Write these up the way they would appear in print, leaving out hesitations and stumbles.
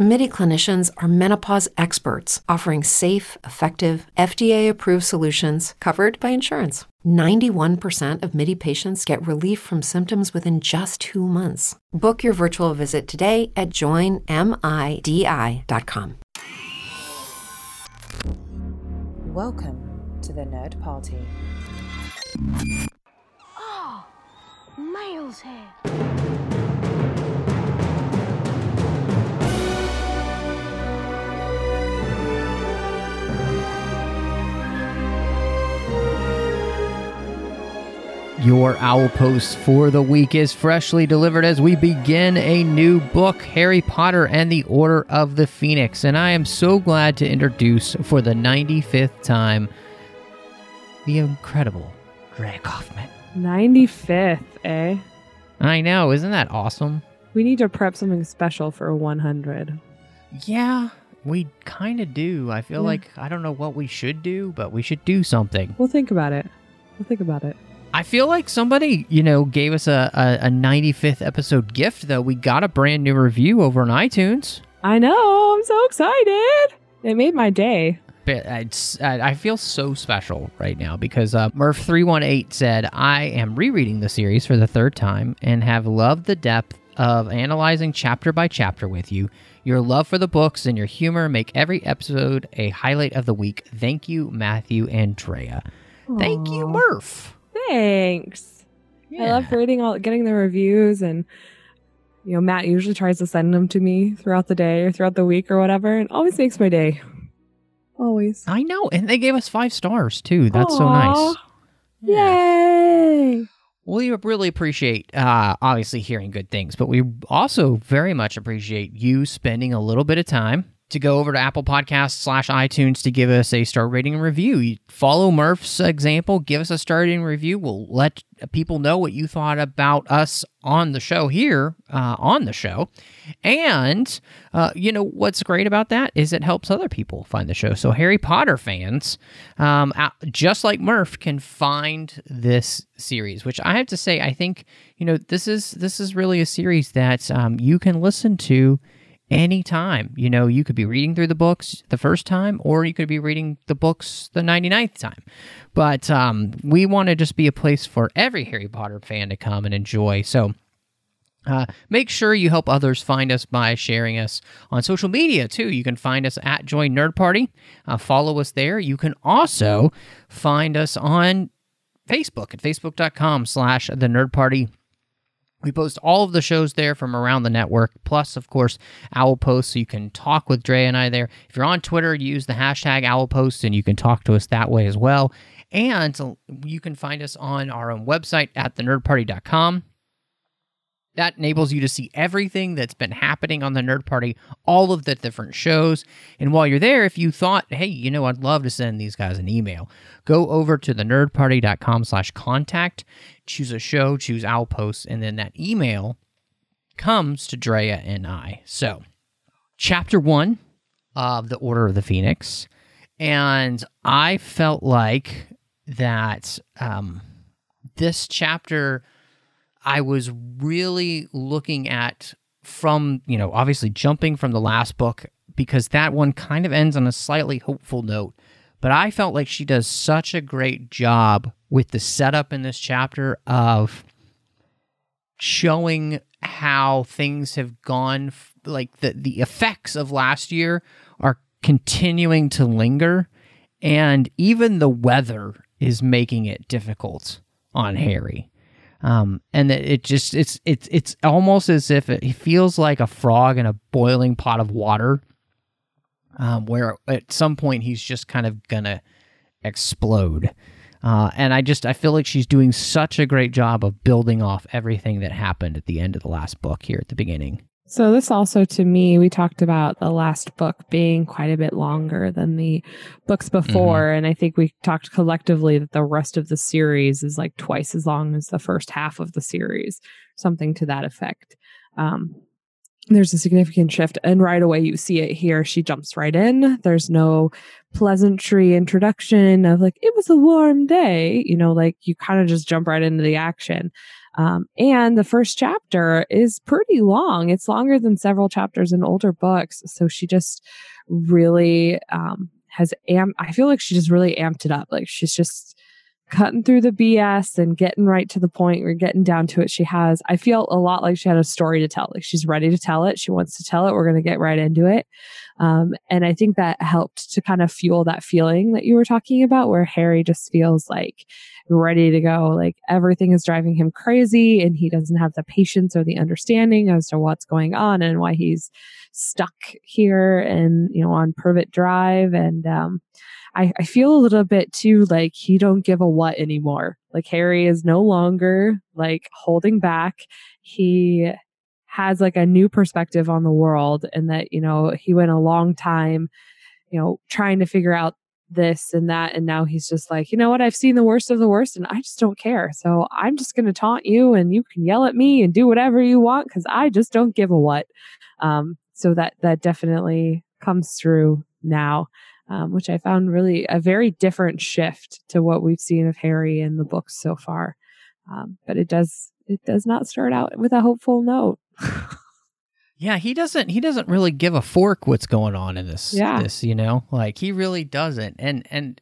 MIDI clinicians are menopause experts offering safe, effective, FDA-approved solutions covered by insurance. 91% of MIDI patients get relief from symptoms within just 2 months. Book your virtual visit today at joinmidi.com. Welcome to the Nerd Party. Oh, Miles here. Your Owl Post for the week is freshly delivered as we begin a new book, Harry Potter and the Order of the Phoenix. And I am so glad to introduce for the 95th time, the incredible Drea Kaufman. 95th, eh? I know, isn't that awesome? We need to prep something special for 100. Yeah. We kind of do. I feel like, I don't know what we should do, but we should do something. We'll think about it. I feel like somebody, you know, gave us a 95th episode gift, though. We got a brand new review over on iTunes. I know. I'm so excited. It made my day. But I feel so special right now because Murph318 said, I am rereading the series for the third time and have loved the depth of analyzing chapter by chapter with you. Your love for the books and your humor make every episode a highlight of the week. Thank you, Matthew and Drea. Aww. Thank you, Murph. Thanks. Yeah. I love reading getting the reviews, and you know, Matt usually tries to send them to me throughout the day or throughout the week or whatever, and always makes my day. Always. I know, and they gave us 5 stars too. That's Aww. So nice. Yeah. Yay! We really appreciate, obviously, hearing good things, but we also very much appreciate you spending a little bit of time to go over to Apple Podcasts /iTunes to give us a star rating and review. You follow Murph's example, give us a star rating review. We'll let people know what you thought about us on the show here, And, you know, what's great about that is it helps other people find the show. So Harry Potter fans, just like Murph, can find this series, which I have to say, I think, you know, this is really a series that you can listen to anytime. You know, you could be reading through the books the first time, or you could be reading the books the 99th time. But we want to just be a place for every Harry Potter fan to come and enjoy. So make sure you help others find us by sharing us on social media, too. You can find us at Join Nerd Party. Follow us there. You can also find us on Facebook at facebook.com/thenerdparty. We post all of the shows there from around the network, plus, of course, Owl Post, so you can talk with Drea and I there. If you're on Twitter, use the hashtag Owl Post, and you can talk to us that way as well. And you can find us on our own website at thenerdparty.com. That enables you to see everything that's been happening on the Nerd Party, all of the different shows. And while you're there, if you thought, hey, you know, I'd love to send these guys an email, go over to thenerdparty.com/contact, choose a show, choose Owl Post, and then that email comes to Drea and I. So, chapter 1 of The Order of the Phoenix. And I felt like that this chapter, I was really looking at from, you know, obviously jumping from the last book, because that one kind of ends on a slightly hopeful note. But I felt like she does such a great job with the setup in this chapter of showing how things have gone, like the effects of last year are continuing to linger, and even the weather is making it difficult on Harry. And it just, it's almost as if it feels like a frog in a boiling pot of water, where at some point he's just kind of gonna explode. And I feel like she's doing such a great job of building off everything that happened at the end of the last book here at the beginning. So this also, to me, we talked about the last book being quite a bit longer than the books before. Mm-hmm. And I think we talked collectively that the rest of the series is like twice as long as the first half of the series, something to that effect. There's a significant shift, and right away you see it here. She jumps right in. There's no pleasantry introduction of like, it was a warm day. You know, like you kind of just jump right into the action. And the first chapter is pretty long. It's longer than several chapters in older books. So she just really I feel like she just really amped it up. Like she's just cutting through the BS and getting right to the point. We're getting down to it. I feel a lot like she had a story to tell. Like she's ready to tell it. She wants to tell it. We're going to get right into it. And I think that helped to kind of fuel that feeling that you were talking about, where Harry just feels like ready to go. Like everything is driving him crazy and he doesn't have the patience or the understanding as to what's going on and why he's stuck here and, you know, on Privet Drive. And, I feel a little bit too like he don't give a what anymore. Like Harry is no longer like holding back. He has like a new perspective on the world, and that, you know, he went a long time, you know, trying to figure out this and that. And now he's just like, you know what? I've seen the worst of the worst and I just don't care. So I'm just going to taunt you and you can yell at me and do whatever you want, 'cause I just don't give a what. So that definitely comes through now. Which I found really a very different shift to what we've seen of Harry in the books so far. But it does not start out with a hopeful note. Yeah, he doesn't really give a fork what's going on in this. Yeah. This, you know, like he really doesn't. And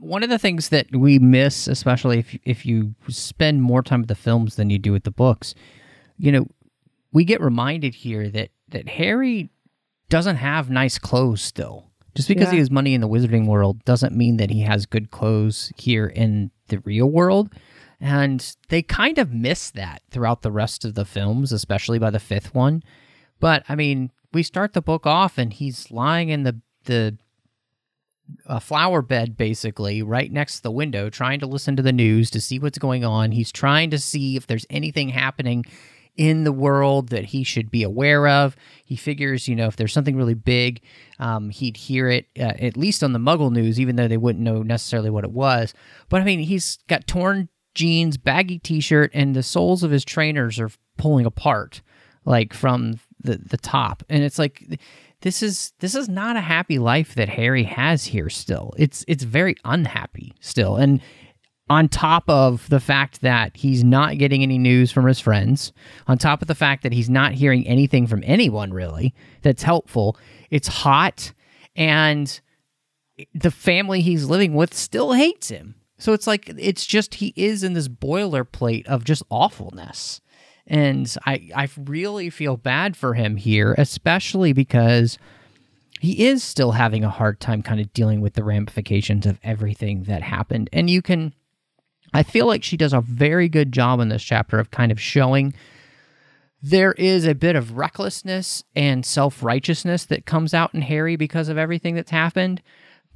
one of the things that we miss, especially if you spend more time with the films than you do with the books, you know, we get reminded here that Harry doesn't have nice clothes still. Just because he has money in the wizarding world doesn't mean that he has good clothes here in the real world. And they kind of miss that throughout the rest of the films, especially by the fifth one. But, I mean, we start the book off and he's lying in the flower bed, basically, right next to the window, trying to listen to the news to see what's going on. He's trying to see if there's anything happening in the world that he should be aware of. He figures, you know, if there's something really big, he'd hear it, at least on the Muggle news, even though they wouldn't know necessarily what it was. But, I mean, he's got torn jeans, baggy T-shirt, and the soles of his trainers are pulling apart, like, from the top. And it's like, this is not a happy life that Harry has here still. It's very unhappy still. And on top of the fact that he's not getting any news from his friends, on top of the fact that he's not hearing anything from anyone really that's helpful, it's hot, and the family he's living with still hates him. So it's like, it's just, he is in this boilerplate of just awfulness. And I really feel bad for him here, especially because he is still having a hard time kind of dealing with the ramifications of everything that happened. And you can... I feel like she does a very good job in this chapter of kind of showing there is a bit of recklessness and self-righteousness that comes out in Harry because of everything that's happened,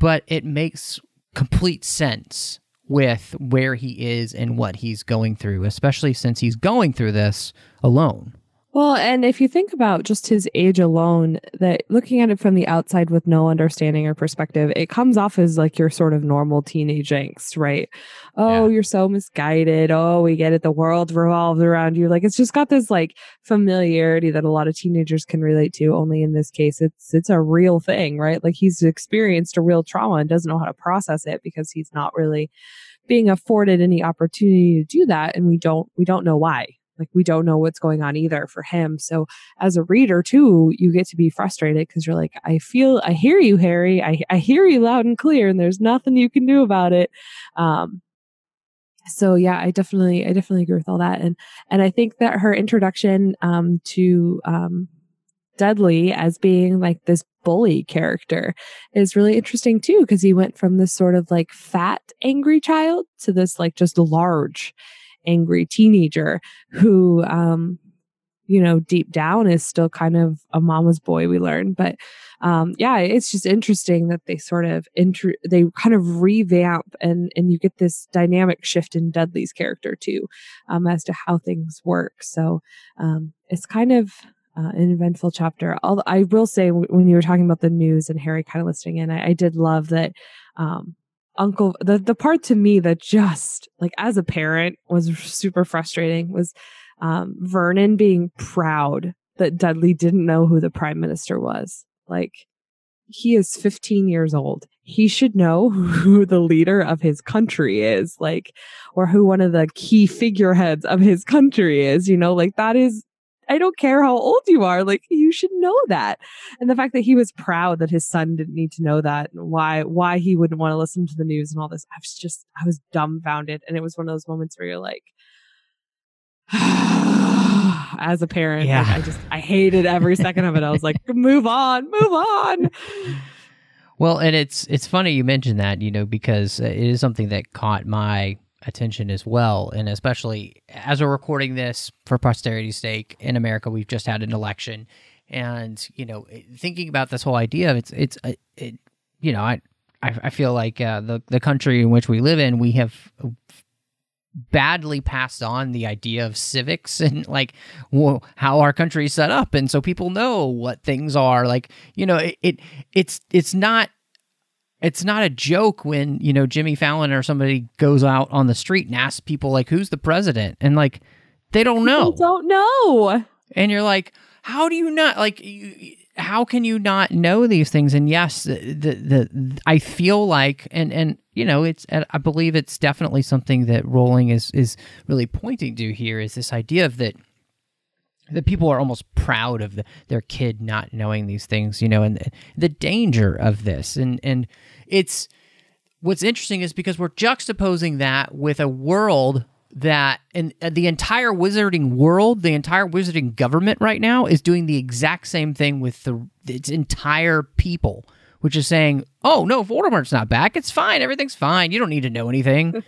but it makes complete sense with where he is and what he's going through, especially since he's going through this alone. Well, and if you think about just his age alone, that looking at it from the outside with no understanding or perspective, it comes off as like your sort of normal teenage angst, right? Oh, yeah. You're so misguided. Oh, we get it. The world revolves around you. Like, it's just got this like familiarity that a lot of teenagers can relate to. Only in this case, it's a real thing, right? Like he's experienced a real trauma and doesn't know how to process it because he's not really being afforded any opportunity to do that. And we don't know why. Like, we don't know what's going on either for him. So as a reader, too, you get to be frustrated because you're like, I hear you, Harry. I hear you loud and clear, and there's nothing you can do about it. So, yeah, I definitely agree with all that. And I think that her introduction to Dudley as being like this bully character is really interesting, too, because he went from this sort of like fat, angry child to this like just large angry teenager who, you know, deep down is still kind of a mama's boy, we learn. But yeah, it's just interesting that they sort of they kind of revamp and you get this dynamic shift in Dudley's character too, as to how things work. So it's kind of an eventful chapter. Although I will say, when you were talking about the news and Harry kind of listening in, I did love that. Uncle, the part to me that just like as a parent was super frustrating was Vernon being proud that Dudley didn't know who the prime minister was. Like, he is 15 years old. He should know who the leader of his country is, like, or who one of the key figureheads of his country is, you know, like, that is, I don't care how old you are, like, you should know that. And the fact that he was proud that his son didn't need to know that, and why he wouldn't want to listen to the news and all this, I was dumbfounded. And it was one of those moments where you're like, as a parent, yeah. Like, I hated every second of it. I was like, move on. Well, and it's funny you mentioned that, you know, because it is something that caught my attention as well. And especially as we're recording this, for posterity's sake, in America, we've just had an election. And, you know, thinking about this whole idea of it's you know, I feel like the country in which we live in, we have badly passed on the idea of civics and like how our country is set up, and so people know what things are like. You know, it's not a joke when, you know, Jimmy Fallon or somebody goes out on the street and asks people like, who's the president, and like they don't know, and you're like, how do you not like? How can you not know these things? And yes, the I feel like, and you know, it's, I believe it's definitely something that Rowling is really pointing to here, is this idea of that people are almost proud of their kid not knowing these things, you know, and the danger of this. And it's, what's interesting is because we're juxtaposing that with a world that, and the entire wizarding world, the entire wizarding government right now is doing the exact same thing with its entire people, which is saying, oh, no, Voldemort's not back. It's fine. Everything's fine. You don't need to know anything.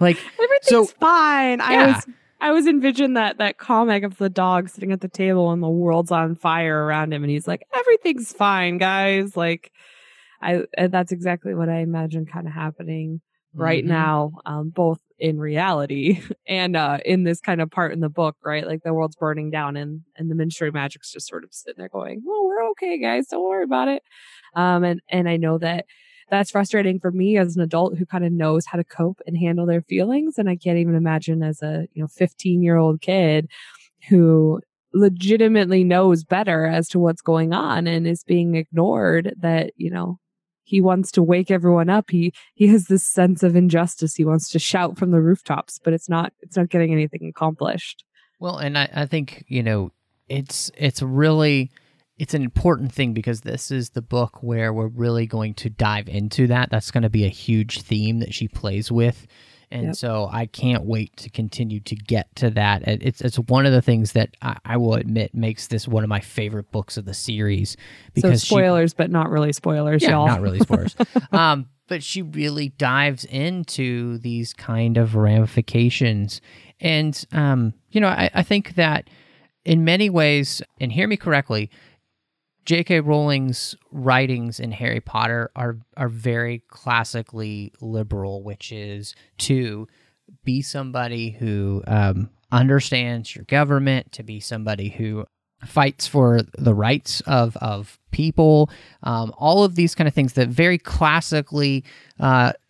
Like, everything's fine. Yeah. I was envisioned that comic of the dog sitting at the table and the world's on fire around him. And he's like, everything's fine, guys. Like, that's exactly what I imagine kind of happening right now, both in reality and in this kind of part in the book, right? Like, the world's burning down and the Ministry of Magic's just sort of sitting there going, well, we're okay, guys. Don't worry about it. And I know that that's frustrating for me as an adult who kind of knows how to cope and handle their feelings. And I can't even imagine as a, you know, 15-year-old kid who legitimately knows better as to what's going on and is being ignored, that, you know, he wants to wake everyone up. He has this sense of injustice. He wants to shout from the rooftops, but it's not getting anything accomplished. Well, and I think, you know, it's an important thing, because this is the book where we're really going to dive into that. That's going to be a huge theme that she plays with. And so I can't wait to continue to get to that. It's one of the things that I will admit makes this one of my favorite books of the series. Because so spoilers, but not really spoilers, y'all. Not really spoilers. But she really dives into these kind of ramifications. And, you know, I think that in many ways, and hear me correctly, J.K. Rowling's writings in Harry Potter are very classically liberal, which is to be somebody who understands your government, to be somebody who fights for the rights of people, all of these kind of things, that very classically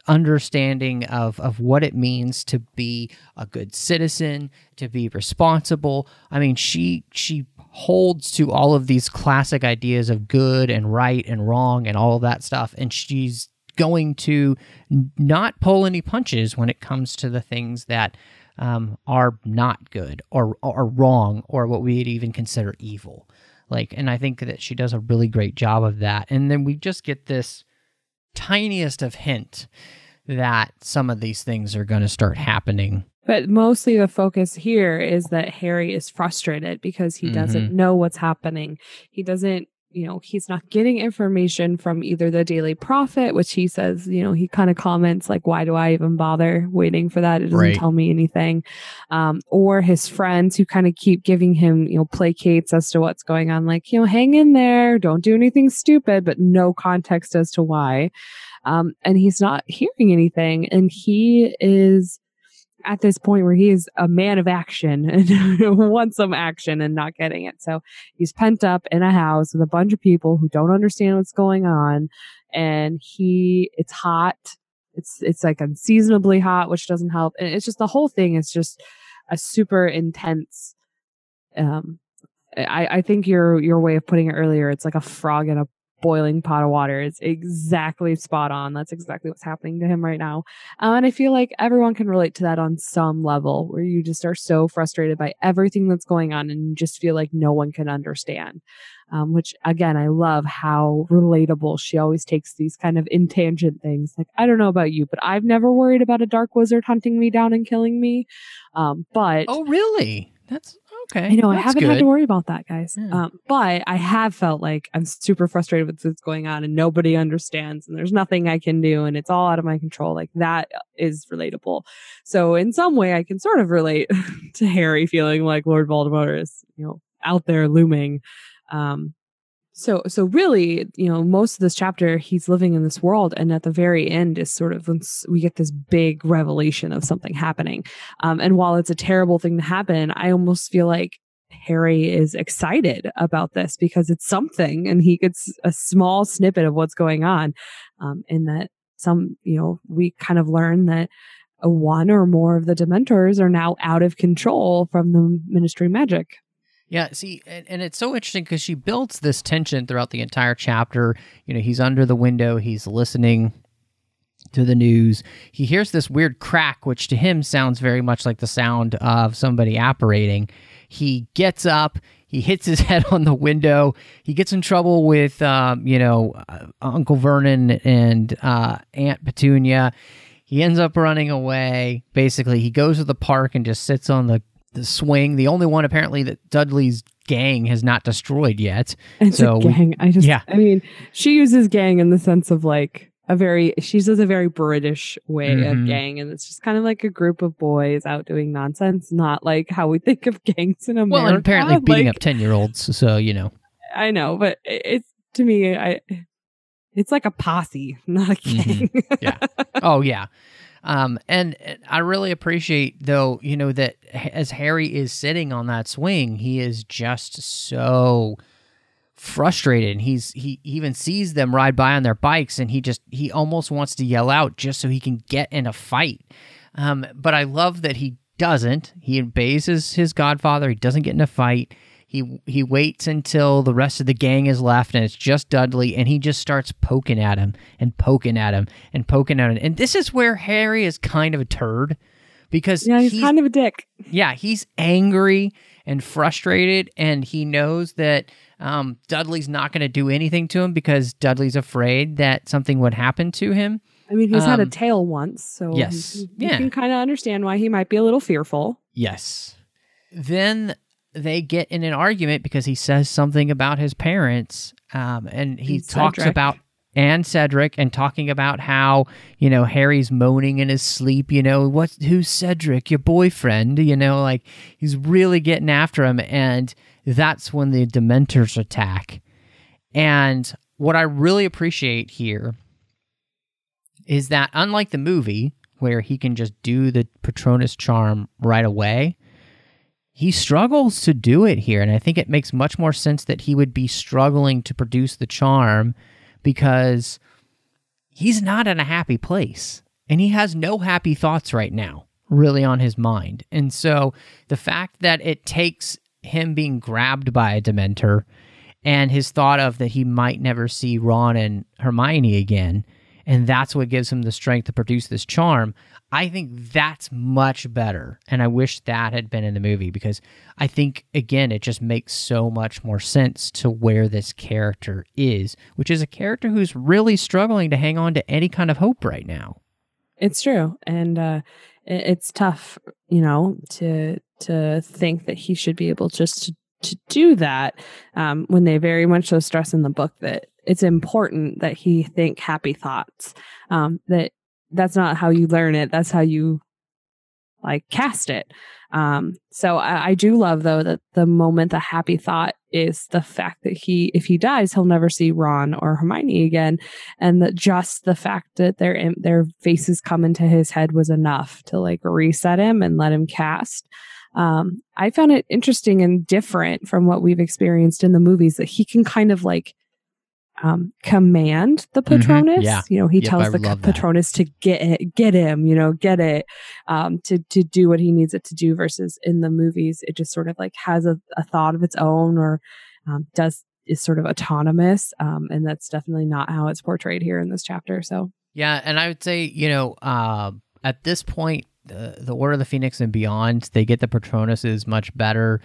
understanding of what it means to be a good citizen, to be responsible. I mean, she holds to all of these classic ideas of good and right and wrong and all of that stuff, and she's going to not pull any punches when it comes to the things that are not good or wrong, or what we'd even consider evil. Like, and I think that she does a really great job of that. And then we just get this tiniest of hint that some of these things are going to start happening. But mostly the focus here is that Harry is frustrated because he doesn't know what's happening. He doesn't, you know, he's not getting information from either the Daily Prophet, which he says, you know, he kind of comments like, why do I even bother waiting for that? It doesn't tell me anything. Or his friends who kind of keep giving him, you know, placates as to what's going on. Like, you know, hang in there, don't do anything stupid, but no context as to why. And he's not hearing anything. And he is at this point where he is a man of action and wants some action and not getting it. So he's pent up in a house with a bunch of people who don't understand what's going on. And it's hot. It's like unseasonably hot, which doesn't help. And it's just, the whole thing is just a super intense, I think your way of putting it earlier, it's like a frog in a boiling pot of water. It's exactly spot on. That's exactly what's happening to him right now. And I feel like everyone can relate to that on some level, where you just are so frustrated by everything that's going on and you just feel like no one can understand. Which again, I love how relatable she always takes these kind of intangent things. Like, I don't know about you, but I've never worried about a dark wizard hunting me down and killing me. But oh, really? That's okay. I know I haven't had to worry about that, guys. Yeah. But I have felt like I'm super frustrated with what's going on, and nobody understands, and there's nothing I can do, and it's all out of my control. Like, that is relatable. So in some way, I can sort of relate to Harry feeling like Lord Voldemort is, you know, out there looming. So really, you know, most of this chapter, he's living in this world. And at the very end is sort of when we get this big revelation of something happening. And while it's a terrible thing to happen, I almost feel like Harry is excited about this because it's something, and he gets a small snippet of what's going on. And that we kind of learn that one or more of the Dementors are now out of control from the Ministry magic. Yeah, see, and it's so interesting because she builds this tension throughout the entire chapter. You know, he's under the window, he's listening to the news. He hears this weird crack, which to him sounds very much like the sound of somebody apparating. He gets up, he hits his head on the window. He gets in trouble with, Uncle Vernon and Aunt Petunia. He ends up running away. Basically, he goes to the park and just sits on the swing, the only one apparently that Dudley's gang has not destroyed yet. It's so a gang. She uses gang in the sense of like she does a very British way of gang, and it's just kind of like a group of boys out doing nonsense, not like how we think of gangs in America. Well, and apparently beating up 10-year-olds. So, you know, I know, but it's to me, it's like a posse, not a gang. Mm-hmm. Yeah. Oh yeah. And I really appreciate, though, you know, that as Harry is sitting on that swing, he is just so frustrated. He even sees them ride by on their bikes, and he almost wants to yell out just so he can get in a fight. But I love that he doesn't. He obeys his godfather. He doesn't get in a fight. He waits until the rest of the gang is left, and it's just Dudley, and he just starts poking at him and poking at him and poking at him. And this is where Harry is kind of a turd, because he's kind of a dick. Yeah, he's angry and frustrated, and he knows that Dudley's not going to do anything to him because Dudley's afraid that something would happen to him. I mean, he's had a tail once, so yes, you can kind of understand why he might be a little fearful. Yes. Then they get in an argument because he says something about his parents, and he talks about Anne Cedric, and talking about how, you know, Harry's moaning in his sleep, you know, who's Cedric, your boyfriend, you know, like he's really getting after him. And that's when the Dementors attack. And what I really appreciate here is that, unlike the movie where he can just do the Patronus charm right away, he struggles to do it here, and I think it makes much more sense that he would be struggling to produce the charm because he's not in a happy place, and he has no happy thoughts right now really on his mind. And so the fact that it takes him being grabbed by a Dementor and his thought of that he might never see Ron and Hermione again, and that's what gives him the strength to produce this charm, I think that's much better. And I wish that had been in the movie, because I think, again, it just makes so much more sense to where this character is, which is a character who's really struggling to hang on to any kind of hope right now. It's true. And it's tough, you know, to think that he should be able just to do that when they very much so stress in the book that it's important that he think happy thoughts. That's not how you learn it. That's how you like cast it. So I do love, though, that the moment the happy thought is the fact that if he dies, he'll never see Ron or Hermione again. And that just the fact that their faces come into his head was enough to like reset him and let him cast. I found it interesting and different from what we've experienced in the movies, that he can kind of like command the Patronus. Mm-hmm. Yeah. You know, he tells the Patronus to get it, to do what he needs it to do, versus in the movies, it just sort of like has a thought of its own, or is sort of autonomous. And that's definitely not how it's portrayed here in this chapter. So, yeah. And I would say, at this point, the Order of the Phoenix and beyond, they get the Patronus is much better.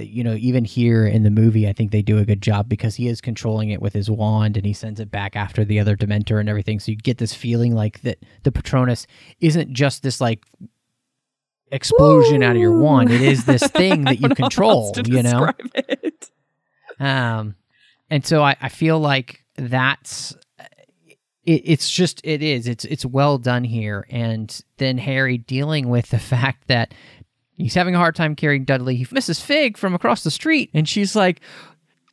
Even here in the movie, I think they do a good job, because he is controlling it with his wand, and he sends it back after the other Dementor and everything. So you get this feeling like that the Patronus isn't just this like explosion out of your wand. It is this thing that you control, It. And so I feel like that's it's well done here. And then Harry dealing with the fact that he's having a hard time carrying Dudley. He misses Fig from across the street, and she's like,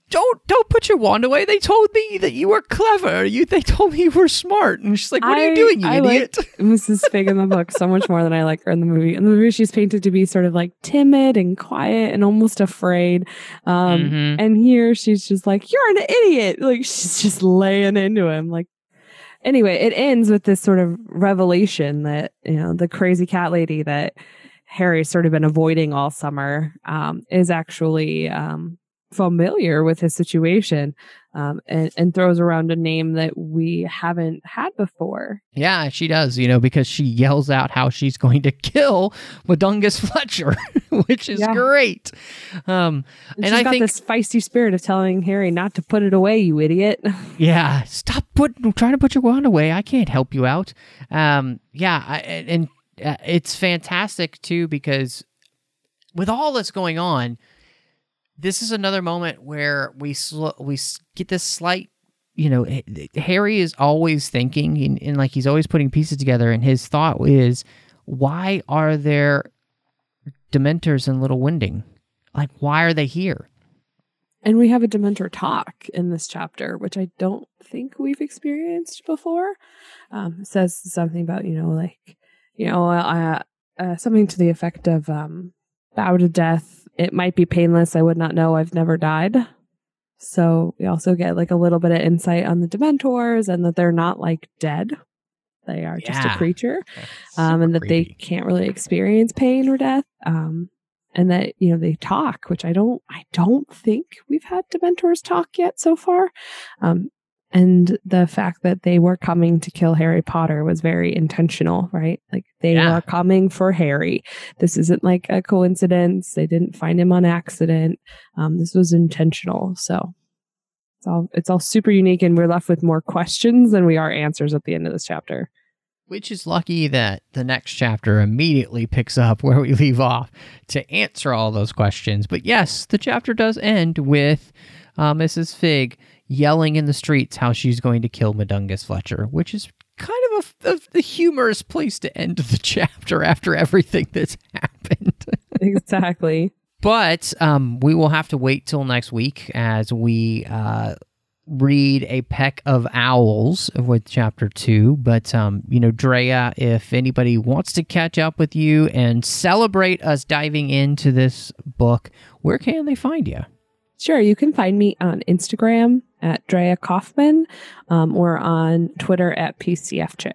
Don't put your wand away. They told me that you were clever. They told me you were smart. And she's like, what are you doing, you idiot? Like Mrs. Fig in the book so much more than I like her in the movie. In the movie, she's painted to be sort of like timid and quiet and almost afraid. And here she's just like, you're an idiot. Like, she's just laying into him. Like, anyway, it ends with this sort of revelation that, the crazy cat lady that Harry's sort of been avoiding all summer is actually... familiar with his situation, and throws around a name that we haven't had before. Yeah, she does, because she yells out how she's going to kill Mundungus Fletcher, which is great. And I got this feisty spirit of telling Harry not to put it away, you idiot. Yeah, stop trying to put your wand away. I can't help you out. It's fantastic too, because with all that's going on, this is another moment where we get this slight, Harry is always thinking and like he's always putting pieces together. And his thought is, why are there Dementors in Little Winding? Like, why are they here? And we have a Dementor talk in this chapter, which I don't think we've experienced before. It says something about, something to the effect of bow to death. It might be painless. I would not know. I've never died. So we also get like a little bit of insight on the Dementors, and that they're not like dead. They are just a creature, and that creepy. They can't really experience pain or death. And that, they talk, which I don't think we've had Dementors talk yet so far. And the fact that they were coming to kill Harry Potter was very intentional, right? Like, they were coming for Harry. This isn't like a coincidence. They didn't find him on accident. This was intentional. So it's all super unique, and we're left with more questions than we are answers at the end of this chapter. Which is lucky that the next chapter immediately picks up where we leave off to answer all those questions. But yes, the chapter does end with Mrs. Fig yelling in the streets how she's going to kill Mundungus Fletcher, which is kind of a humorous place to end the chapter after everything that's happened. Exactly. But we will have to wait till next week as we read A Peck of Owls with Chapter 2. But, Drea, if anybody wants to catch up with you and celebrate us diving into this book, where can they find you? Sure. You can find me on Instagram at Drea Kaufman, or on Twitter at PCFChick.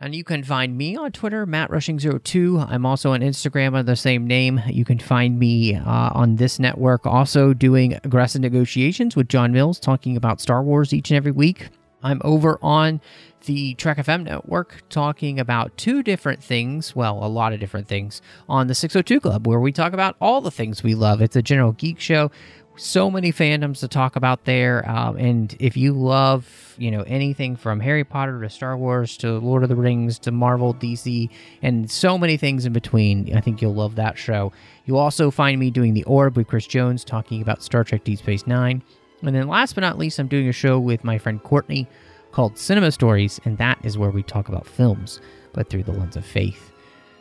And you can find me on Twitter, MattRushing02. I'm also on Instagram under the same name. You can find me on this network also doing Aggressive Negotiations with John Mills, talking about Star Wars each and every week. I'm over on the Trek FM network talking about two different things, a lot of different things, on the 602 Club, where we talk about all the things we love. It's a general geek show. So many fandoms to talk about there, and if you love, anything from Harry Potter to Star Wars to Lord of the Rings to Marvel, DC, and so many things in between, I think you'll love that show. You'll also find me doing The Orb with Chris Jones, talking about Star Trek Deep Space Nine. And then last but not least, I'm doing a show with my friend Courtney called Cinema Stories, and that is where we talk about films, but through the lens of faith.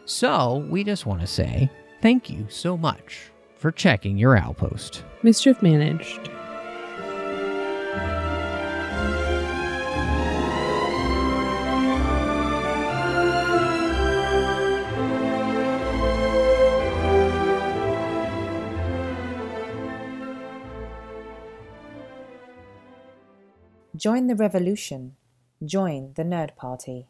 So we just want to say thank you so much for checking your outpost. Mischief managed. Join the revolution. Join the Nerd Party.